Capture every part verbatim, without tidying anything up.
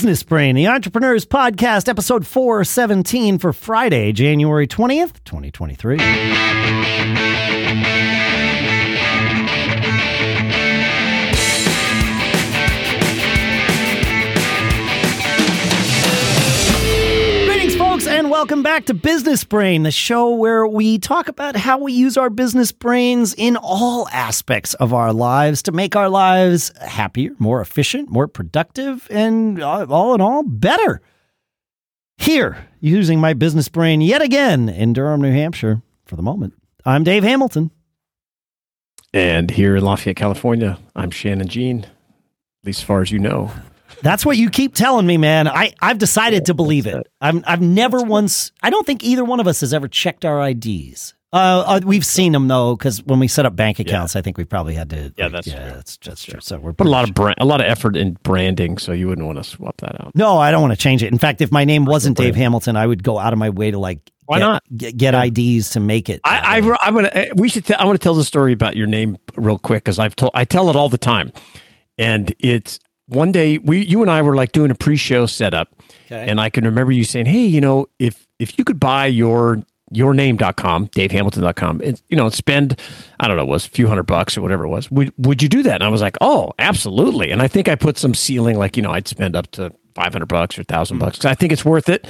Business Brain, the Entrepreneurs Podcast, episode four seventeen for Friday, January twentieth, twenty twenty-three. Greetings, folks, and welcome back to Business Brain, the show where we talk about how we use our business brains in all aspects of our lives to make our lives happier, more efficient, more productive, and all in all, better. Here, using my business brain yet again in Durham, New Hampshire, for the moment, I'm Dave Hamilton. And here in Lafayette, California, I'm Shannon Jean, at least as far as you know. That's what you keep telling me, man. I, I've decided to believe it. I'm, I've never once, I don't think either one of us has ever checked our I Ds. Uh, we've seen them, though, because when we set up bank accounts, yeah. I think we probably had to. Yeah, like, that's, yeah true. that's that's true. true. So we're put a lot of brand, a lot of effort in branding, so you wouldn't want to swap that out. No, I don't want to change it. In fact, if my name wasn't Dave Hamilton, I would go out of my way to like Why get, not? get, get yeah. I Ds to make it. I, I, I'm gonna. We should. T- I want to tell the story about your name real quick because I've told. I tell it all the time, and it's. One day, we, you and I were like doing a pre-show setup, okay. and I can remember you saying, "Hey, you know, if if you could buy your your name dot com, dave hamilton dot com, and you know, spend I don't know, it was a few hundred bucks or whatever it was, would would you do that?" And I was like, "Oh, absolutely!" And I think I put some ceiling, like you know, I'd spend up to five hundred bucks or thousand bucks. I think it's worth it.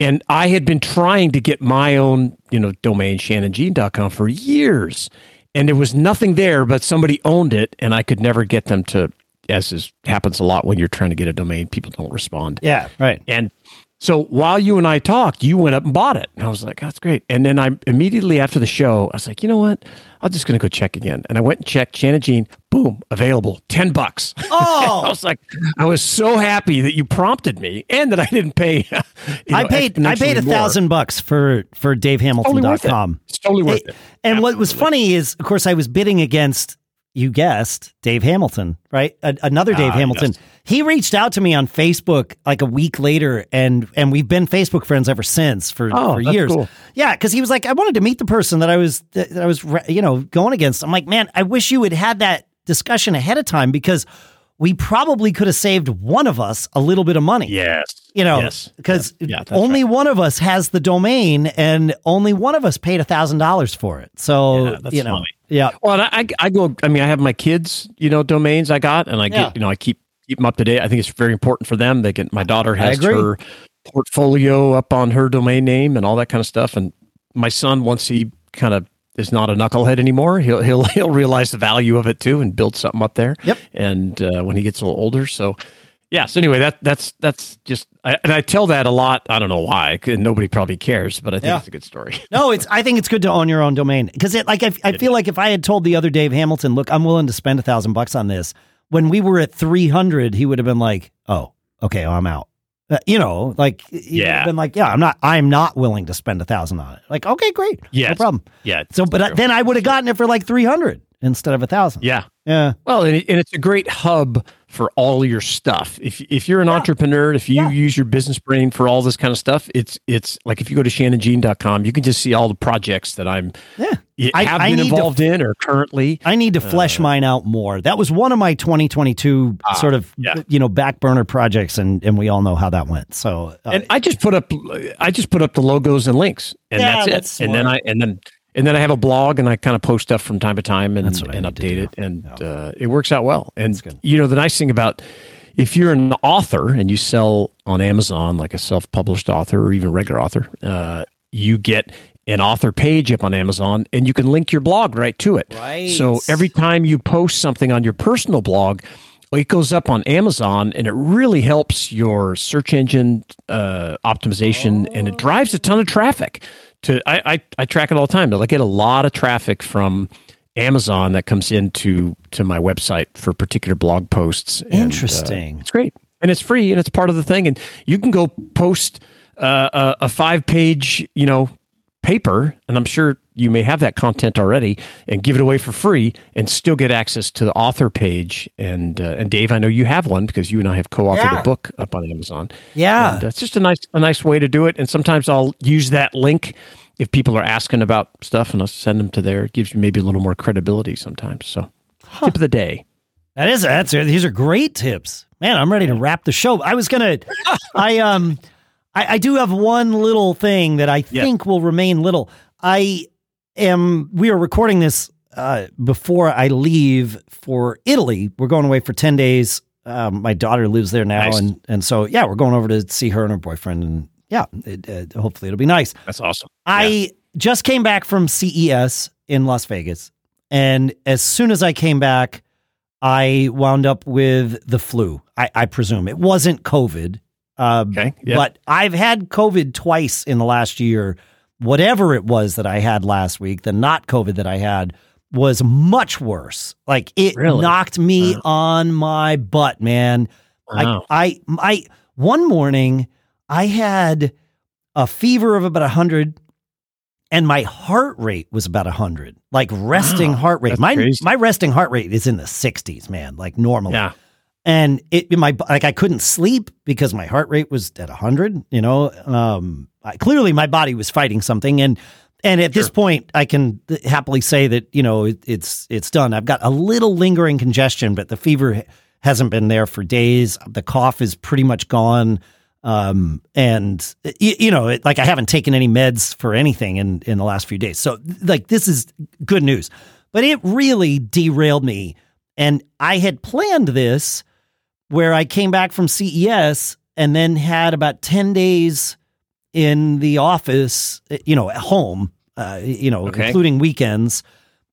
And I had been trying to get my own, you know, domain shannon jean dot com for years, and there was nothing there, but somebody owned it, and I could never get them to. As is, happens a lot when you're trying to get a domain, people don't respond. Yeah, right. And so while you and I talked, you went up and bought it. And I was like, oh, that's great. And then I immediately after the show, I was like, you know what? I'm just going to go check again. And I went and checked Shannon Jean, boom, available, ten bucks. Oh! I was like, I was so happy that you prompted me and that I didn't pay. You know, I paid I paid a thousand bucks for, for dave hamilton dot com. It's totally worth it. It's totally worth it. it. And Absolutely. What was funny is, of course, I was bidding against you guessed Dave Hamilton, right? A- another Dave ah, Hamilton. He reached out to me on Facebook like a week later, and and we've been Facebook friends ever since for, oh, for years. Cool. Yeah, because he was like, I wanted to meet the person that I was that I was you know going against. I'm like, man, I wish you had had that discussion ahead of time because we probably could have saved one of us a little bit of money. Yes, you know, because yes. yeah. yeah, only right. one of us has the domain, and only one of us paid a thousand dollars for it. So yeah, that's you know. Funny. Yeah. Well, I I go. I mean, I have my kids, you know, domains I got, and I get, yeah. you know, I keep keep them up to date. I think it's very important for them. They get. My daughter has her portfolio up on her domain name and all that kind of stuff. And my son, once he kind of is not a knucklehead anymore, he'll he'll he'll realize the value of it too and build something up there. Yep. And uh, when he gets a little older, so. Yeah. So anyway, that that's that's just, I, and I tell that a lot. I don't know why. Nobody probably cares, but I think yeah. it's a good story. No, it's. I think it's good to own your own domain because it. Like I, I feel like if I had told the other Dave Hamilton, look, I'm willing to spend a thousand bucks on this. When we were at three hundred, he would have been like, oh, okay, well, I'm out. Uh, you know, like he yeah, been like yeah, I'm not. I'm not willing to spend a thousand on it. Like okay, great, yeah, no problem. Yeah. So, but I, then I would have gotten it for like three hundred. Instead of a thousand. Yeah. Yeah. Well, and, it, and it's a great hub for all your stuff. If if you're an yeah. entrepreneur, if you yeah. use your business brain for all this kind of stuff, it's it's like if you go to shannon jean dot com, you can just see all the projects that I'm yeah. I, have I been involved to, in or currently. I need to flesh uh, mine out more. That was one of my twenty twenty-two uh, sort of yeah. you know back burner projects, and and we all know how that went. So uh, and I just put up I just put up the logos and links, and yeah, that's it. That's and then I and then. And then I have a blog and I kind of post stuff from time to time and, and update it. And yeah. uh, it works out well. And, you know, the nice thing about if you're an author and you sell on Amazon, like a self-published author or even regular author, uh, you get an author page up on Amazon and you can link your blog right to it. Right. So every time you post something on your personal blog, it goes up on Amazon and it really helps your search engine uh, optimization oh. and it drives a ton of traffic. To I, I, I track it all the time. Though. I get a lot of traffic from Amazon that comes into to my website for particular blog posts. And, Interesting. Uh, it's great. And it's free and it's part of the thing. And you can go post uh, a, a five-page, you know, paper, and I'm sure you may have that content already, and give it away for free and still get access to the author page. And uh, and Dave, I know you have one because you and I have co-authored yeah. a book up on Amazon. Yeah. That's uh, just a nice a nice way to do it. And sometimes I'll use that link if people are asking about stuff and I'll send them to there. It gives you maybe a little more credibility sometimes. So huh. tip of the day. That is, that's, these are great tips. Man, I'm ready to wrap the show. I was gonna, I um, I, I do have one little thing that I think yeah. will remain little. I am. We are recording this uh, before I leave for Italy. We're going away for ten days. Um, my daughter lives there now, nice. and and so yeah, we're going over to see her and her boyfriend, and yeah, it, uh, hopefully it'll be nice. That's awesome. I yeah. just came back from C E S in Las Vegas, and as soon as I came back, I wound up with the flu. I, I presume it wasn't COVID, uh, okay, yeah. but I've had COVID twice in the last year. Whatever it was that I had last week, the not COVID that I had was much worse. Like it really? knocked me wow. on my butt, man. Wow. I, I, I, one morning I had a fever of about a hundred and my heart rate was about a hundred, like resting wow, heart rate. My crazy. my resting heart rate is in the sixties, man, like normally. Yeah. And it my like I couldn't sleep because my heart rate was at a hundred, you know. Um, I, clearly my body was fighting something, and and at sure. this point I can happily say that, you know, it, it's it's done. I've got a little lingering congestion, but the fever hasn't been there for days. The cough is pretty much gone. Um, and you, you know, it, like I haven't taken any meds for anything in, in the last few days. So like, this is good news, but it really derailed me. And I had planned this where I came back from C E S and then had about ten days in the office, you know, at home, uh, you know, okay. including weekends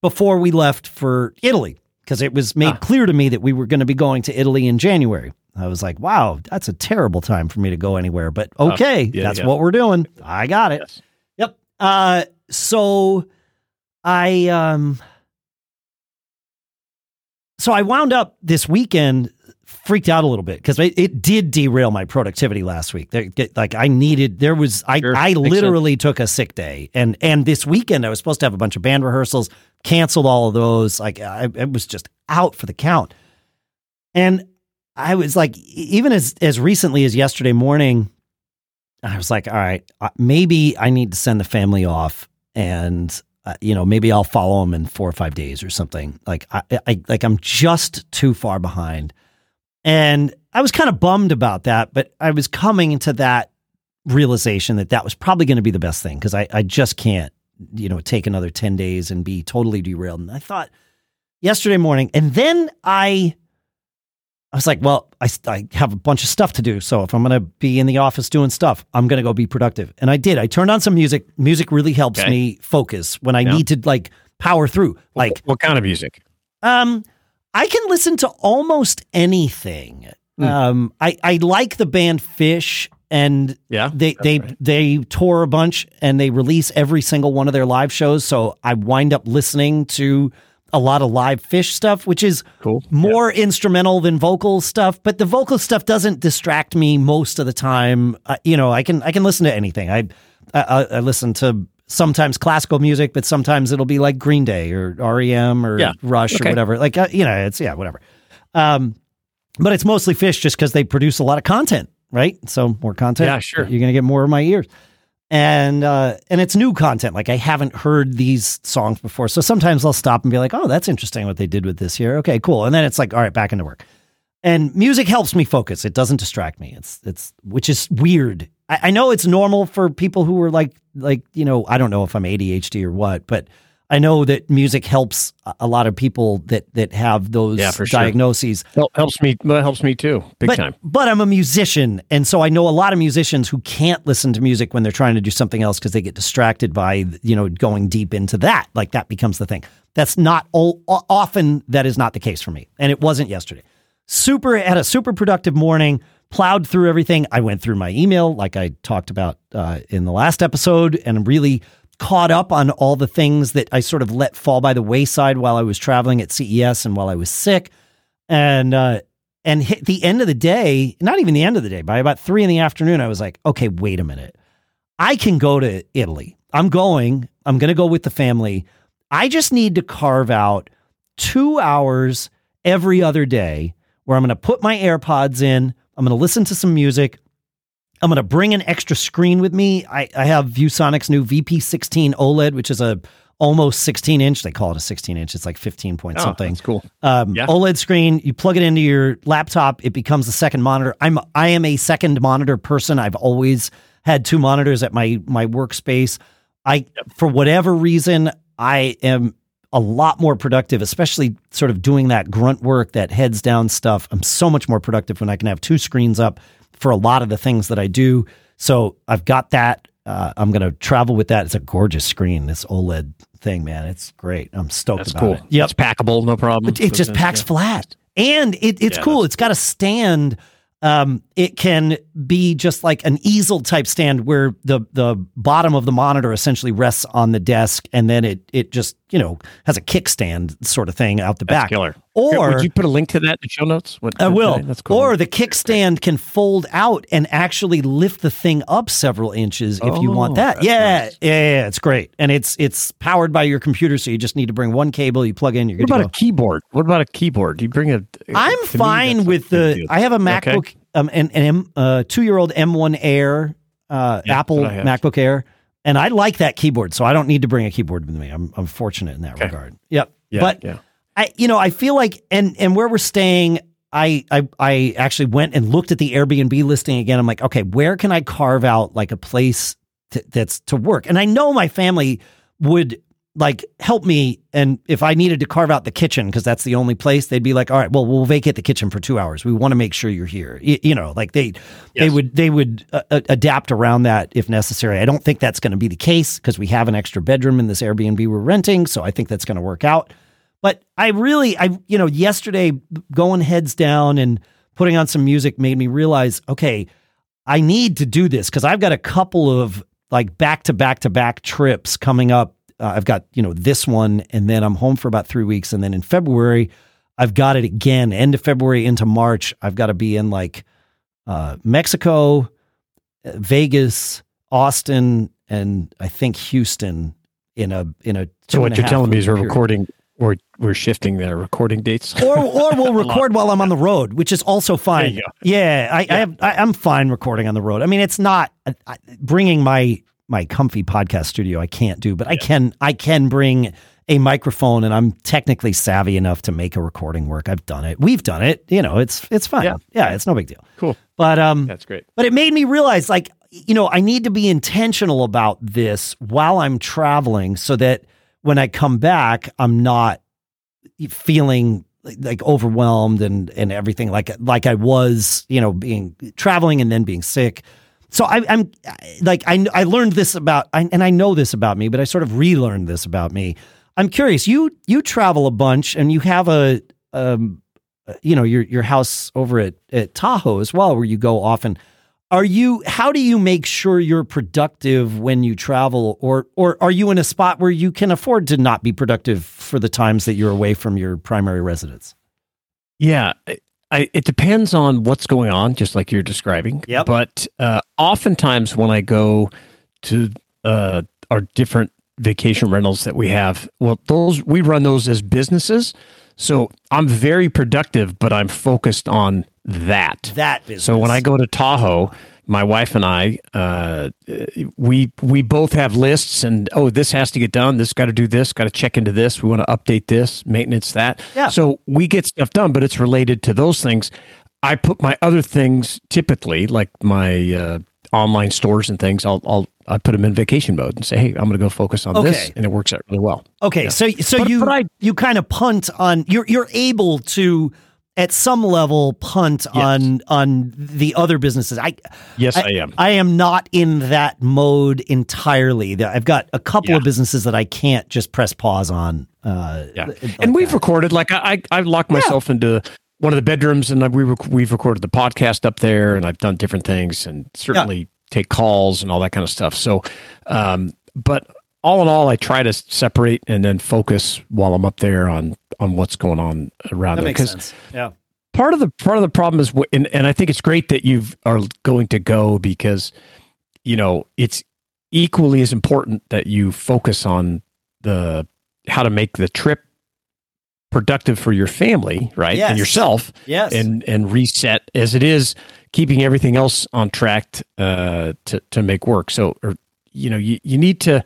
before we left for Italy. Cause it was made ah. clear to me that we were going to be going to Italy in January. I was like, wow, that's a terrible time for me to go anywhere, but okay, oh, yeah, that's yeah. what we're doing. I got it. Yes. Yep. Uh, so I, um, so I wound up this weekend freaked out a little bit because it, it did derail my productivity last week. There, like I needed, there was, I, sure, I literally sense. took a sick day, and, and this weekend I was supposed to have a bunch of band rehearsals, canceled all of those. Like I, I was just out for the count. And I was like, even as, as recently as yesterday morning, I was like, all right, maybe I need to send the family off, and, uh, you know, maybe I'll follow them in four or five days or something. Like, I, I like I'm just too far behind. And I was kind of bummed about that, but I was coming to that realization that that was probably going to be the best thing, because I, I just can't, you know, take another ten days and be totally derailed. And I thought yesterday morning, and then I... I was like, well, I, I have a bunch of stuff to do. So if I'm going to be in the office doing stuff, I'm going to go be productive. And I did. I turned on some music. Music really helps okay. me focus when I yeah. need to like power through. Like what, what kind of music? Um, I can listen to almost anything. Mm. Um, I, I like the band Phish, and yeah, they, they, right. they tour a bunch and they release every single one of their live shows. So I wind up listening to a lot of live Phish stuff, which is cool. more yeah. instrumental than vocal stuff, but the vocal stuff doesn't distract me most of the time. Uh, you know, I can I can listen to anything. I, I I listen to sometimes classical music, but sometimes it'll be like Green Day or R E M or yeah. Rush okay. or whatever. Like uh, you know, it's yeah, whatever. Um, but it's mostly Phish just because they produce a lot of content, right? So more content, yeah, sure. You're gonna get more of my ears. And uh, and it's new content. Like I haven't heard these songs before. So sometimes I'll stop and be like, oh, that's interesting what they did with this here. Okay, cool. And then it's like, all right, back into work. And music helps me focus. It doesn't distract me. It's it's which is weird. I, I know it's normal for people who are like like, you know, I don't know if I'm A D H D or what, but I know that music helps a lot of people that that have those yeah, for diagnoses. Sure. Helps me. That helps me too, big but, time. But I'm a musician, and so I know a lot of musicians who can't listen to music when they're trying to do something else because they get distracted by, you know, going deep into that. Like that becomes the thing. That's not all, often. That is not the case for me, and it wasn't yesterday. Super had a super productive morning. Plowed through everything. I went through my email, like I talked about uh, in the last episode, and really caught up on all the things that I sort of let fall by the wayside while I was traveling at C E S and while I was sick. And, uh, and hit the end of the day, not even the end of the day, by about three in the afternoon, I was like, okay, wait a minute. I can go to Italy. I'm going, I'm going to go with the family. I just need to carve out two hours every other day where I'm going to put my AirPods in. I'm going to listen to some music. I'm going to bring an extra screen with me. I, I have ViewSonic's new V P sixteen OLED, which is a almost sixteen inch. They call it a sixteen inch. It's like fifteen point oh, something. That's cool. Um, yeah. OLED screen. You plug it into your laptop. It becomes a second monitor. I'm I am a second monitor person. I've always had two monitors at my my workspace. I yep. for whatever reason I am a lot more productive, especially sort of doing that grunt work, that heads down stuff. I'm so much more productive when I can have two screens up for a lot of the things that I do. So I've got that. Uh, I'm going to travel with that. It's a gorgeous screen, this OLED thing, man. It's great. I'm stoked that's about cool. it. Yep. It's packable, no problem. It, it just that, packs yeah. flat. And it, it's yeah, cool. It's got a stand. Um, it can be just like an easel type stand where the, the bottom of the monitor essentially rests on the desk, and then it it just, you know, has a kickstand sort of thing out the that's back. Killer. Or would you put a link to that in the show notes? What, I will. That's cool. Or the kickstand can fold out and actually lift the thing up several inches if oh, you want that. Yeah, nice. yeah, yeah, it's great, and it's it's powered by your computer, so you just need to bring one cable. You plug in. You're good. What about to go. a keyboard? What about a keyboard? You bring a. I'm fine with the. Deal. I have a MacBook, okay. um, an an M, uh, two-year-old M one Air, uh, yeah, Apple MacBook Air, and I like that keyboard, so I don't need to bring a keyboard with me. I'm I'm fortunate in that okay. regard. Yep. Yeah. But. Yeah. I, you know, I feel like, and, and where we're staying, I, I, I actually went and looked at the Airbnb listing again. I'm like, okay, where can I carve out like a place to, that's to work? And I know my family would like help me. And if I needed to carve out the kitchen, cause that's the only place, they'd be like, all right, well, we'll vacate the kitchen for two hours. We want to make sure you're here. You, you know, like they, yes. they would, they would uh, adapt around that if necessary. I don't think that's going to be the case, cause we have an extra bedroom in this Airbnb we're renting. So I think that's going to work out. But I really, I you know, yesterday going heads down and putting on some music made me realize, okay, I need to do this because I've got a couple of like back to back to back trips coming up. Uh, I've got, you know, this one, and then I'm home for about three weeks. And then in February, I've got it again. End of February into March, I've got to be in like uh, Mexico, Vegas, Austin, and I think Houston in a in a. So what you're telling me is we're recording. Or we're shifting their recording dates, or or we'll record while I'm on the road, which is also fine. Yeah, I, yeah. I, have, I I'm fine recording on the road. I mean, it's not I, bringing my my comfy podcast studio. I can't do, but yeah. I can I can bring a microphone, and I'm technically savvy enough to make a recording work. I've done it. We've done it. You know, it's it's fine. Yeah, yeah it's no big deal. Cool. But um, that's great. But it made me realize, like, you know, I need to be intentional about this while I'm traveling, so that when I come back, I'm not feeling like overwhelmed and, and everything like like I was, you know, being traveling and then being sick. So I, I'm like I I learned this about I, and I know this about me, but I sort of relearned this about me. I'm curious. You you travel a bunch, and you have a um you know your your house over at, at Tahoe as well, where you go often. Are you, how do you make sure you're productive when you travel, or, or are you in a spot where you can afford to not be productive for the times that you're away from your primary residence? Yeah. I, it depends on what's going on, just like you're describing. Yep. But, uh, oftentimes when I go to, uh, our different vacation rentals that we have, well, those, we run those as businesses. So I'm very productive, but I'm focused on that. That business. So when I go to Tahoe, my wife and I, uh, we we both have lists, and oh, this has to get done. This got to do this. Got to check into this. We want to update this, maintenance that. Yeah. So we get stuff done, but it's related to those things. I put my other things typically, like my uh, online stores and things. I'll I'll I put them in vacation mode and say, hey, I'm going to go focus on okay. this, and it works out really well. Okay. Yeah. So so but, you but I, you kind of punt on. You're you're able to, at some level, punt yes. on on the other businesses. I Yes, I, I am. I am not in that mode entirely. I've got a couple yeah. of businesses that I can't just press pause on. Uh, yeah. Like and we've that. recorded, like I, I locked myself yeah. into one of the bedrooms, and we rec- we've recorded the podcast up there, and I've done different things, and certainly yeah. take calls and all that kind of stuff. So, um, but all in all, I try to separate and then focus while I'm up there on on what's going on around that it. Makes sense. Yeah. Part of the part of the problem is, wh- and, and I think it's great that you are going to go, because, you know, it's equally as important that you focus on the how to make the trip productive for your family, right? Yes. And yourself. Yes. And and reset, as it is keeping everything else on track uh, to to make work. So, or, you know, you, you need to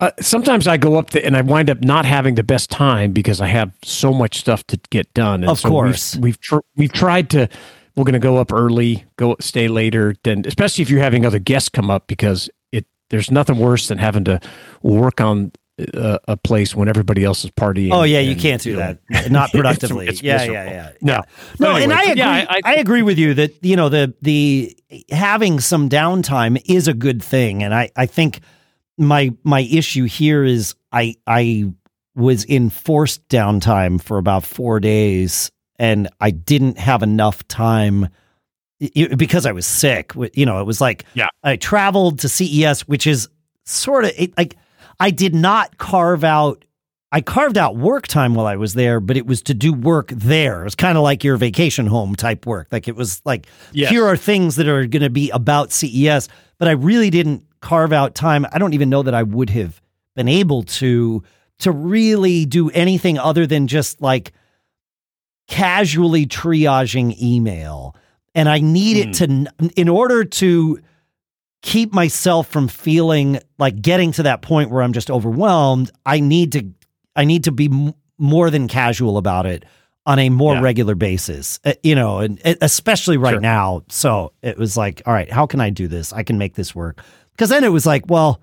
Uh, sometimes I go up the, and I wind up not having the best time because I have so much stuff to get done. And of so course, we've we've, tr- we've tried to. We're going to go up early, go stay later. Then, especially if you're having other guests come up, because it there's nothing worse than having to work on a, a place when everybody else is partying. Oh yeah, and, you can't do you know, that not productively. it's, it's yeah, yeah, yeah. No, no. Anyway, and I agree. Yeah, I, I, I agree with you that you know the the having some downtime is a good thing, and I I think. My my issue here is I I was in forced downtime for about four days, and I didn't have enough time it, because I was sick. You know, it was like yeah. I traveled to C E S, which is sort of like I did not carve out. I carved out work time while I was there, but it was to do work there. It was kind of like your vacation home type work. Like it was like yes. here are things that are going to be about C E S, but I really didn't carve out time. I don't even know that I would have been able to to really do anything other than just like casually triaging email. And I needed mm. to, in order to keep myself from feeling like getting to that point where I'm just overwhelmed, I need to I need to be m- more than casual about it on a more yeah. regular basis, uh, you know, and especially right sure. now. So it was like, all right, how can I do this? I can make this work. Because then it was like, well,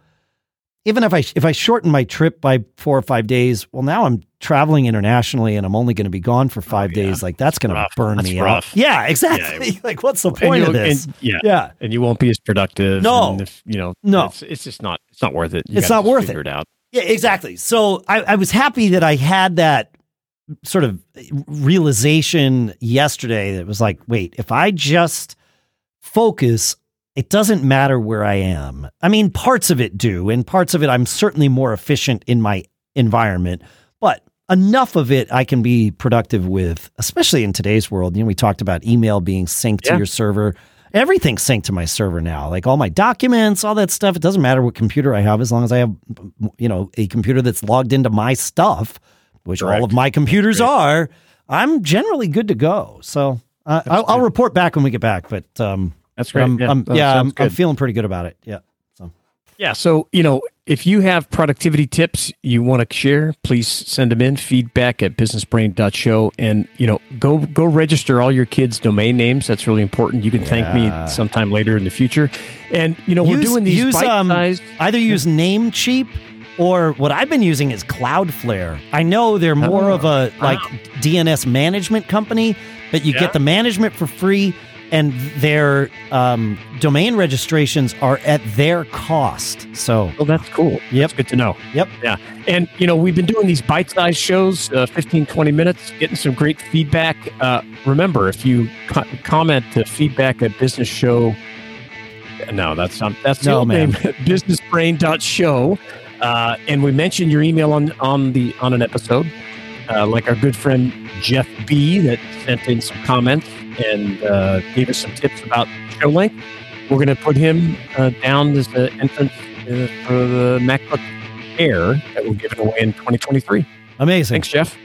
even if I if I shorten my trip by four or five days, well, now I'm traveling internationally and I'm only going to be gone for five oh, yeah. days. Like that's going to burn that's me rough. out. Yeah, exactly. Yeah. Like, what's the point of this? And, yeah, yeah, and you won't be as productive. No, and if, you know, no, it's, it's just not. It's not worth it. You it's not worth it. it out. Yeah, exactly. So I, I was happy that I had that sort of realization yesterday. That was like, wait, if I just focus. It doesn't matter where I am. I mean, parts of it do, and parts of it I'm certainly more efficient in my environment, but enough of it I can be productive with, especially in today's world. You know, we talked about email being synced yeah. to your server. Everything's synced to my server now, like all my documents, all that stuff. It doesn't matter what computer I have as long as I have, you know, a computer that's logged into my stuff, which Correct. all of my computers Great. are. I'm generally good to go. So uh, I'll, I'll report back when we get back, but... um That's great. I'm, yeah, I'm, yeah I'm, I'm feeling pretty good about it. Yeah. So. Yeah. So, you know, if you have productivity tips you want to share, please send them in. Feedback at businessbrain dot show. And, you know, go go register all your kids' domain names. That's really important. You can yeah. thank me sometime later in the future. And, you know, use, we're doing these use, bite-sized... Um, either use Namecheap or what I've been using is Cloudflare. I know they're more oh, of a, like, wow. D N S management company, but you yeah. get the management for free. And their um, domain registrations are at their cost. So, well, that's cool. Yep. That's good to know. Yep. Yeah. And, you know, we've been doing these bite-sized shows, uh, fifteen, twenty minutes, getting some great feedback. Uh, remember, if you co- comment to feedback at business show, no, that's not, that's the no, old man. name, businessbrain dot show. Uh, and we mentioned your email on, on, the, on an episode, uh, like our good friend Jeff B. that sent in some comments. And uh, gave us some tips about show link. We're going to put him uh, down as the entrance uh, for the MacBook Air that we're giving away in twenty twenty-three. Amazing. Thanks, Jeff.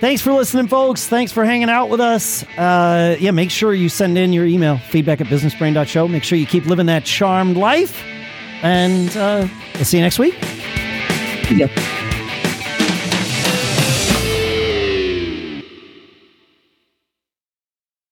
Thanks for listening, folks. Thanks for hanging out with us. Uh, yeah, make sure you send in your email, feedback at businessbrain dot show. Make sure you keep living that charmed life. And uh, we'll see you next week. Yep.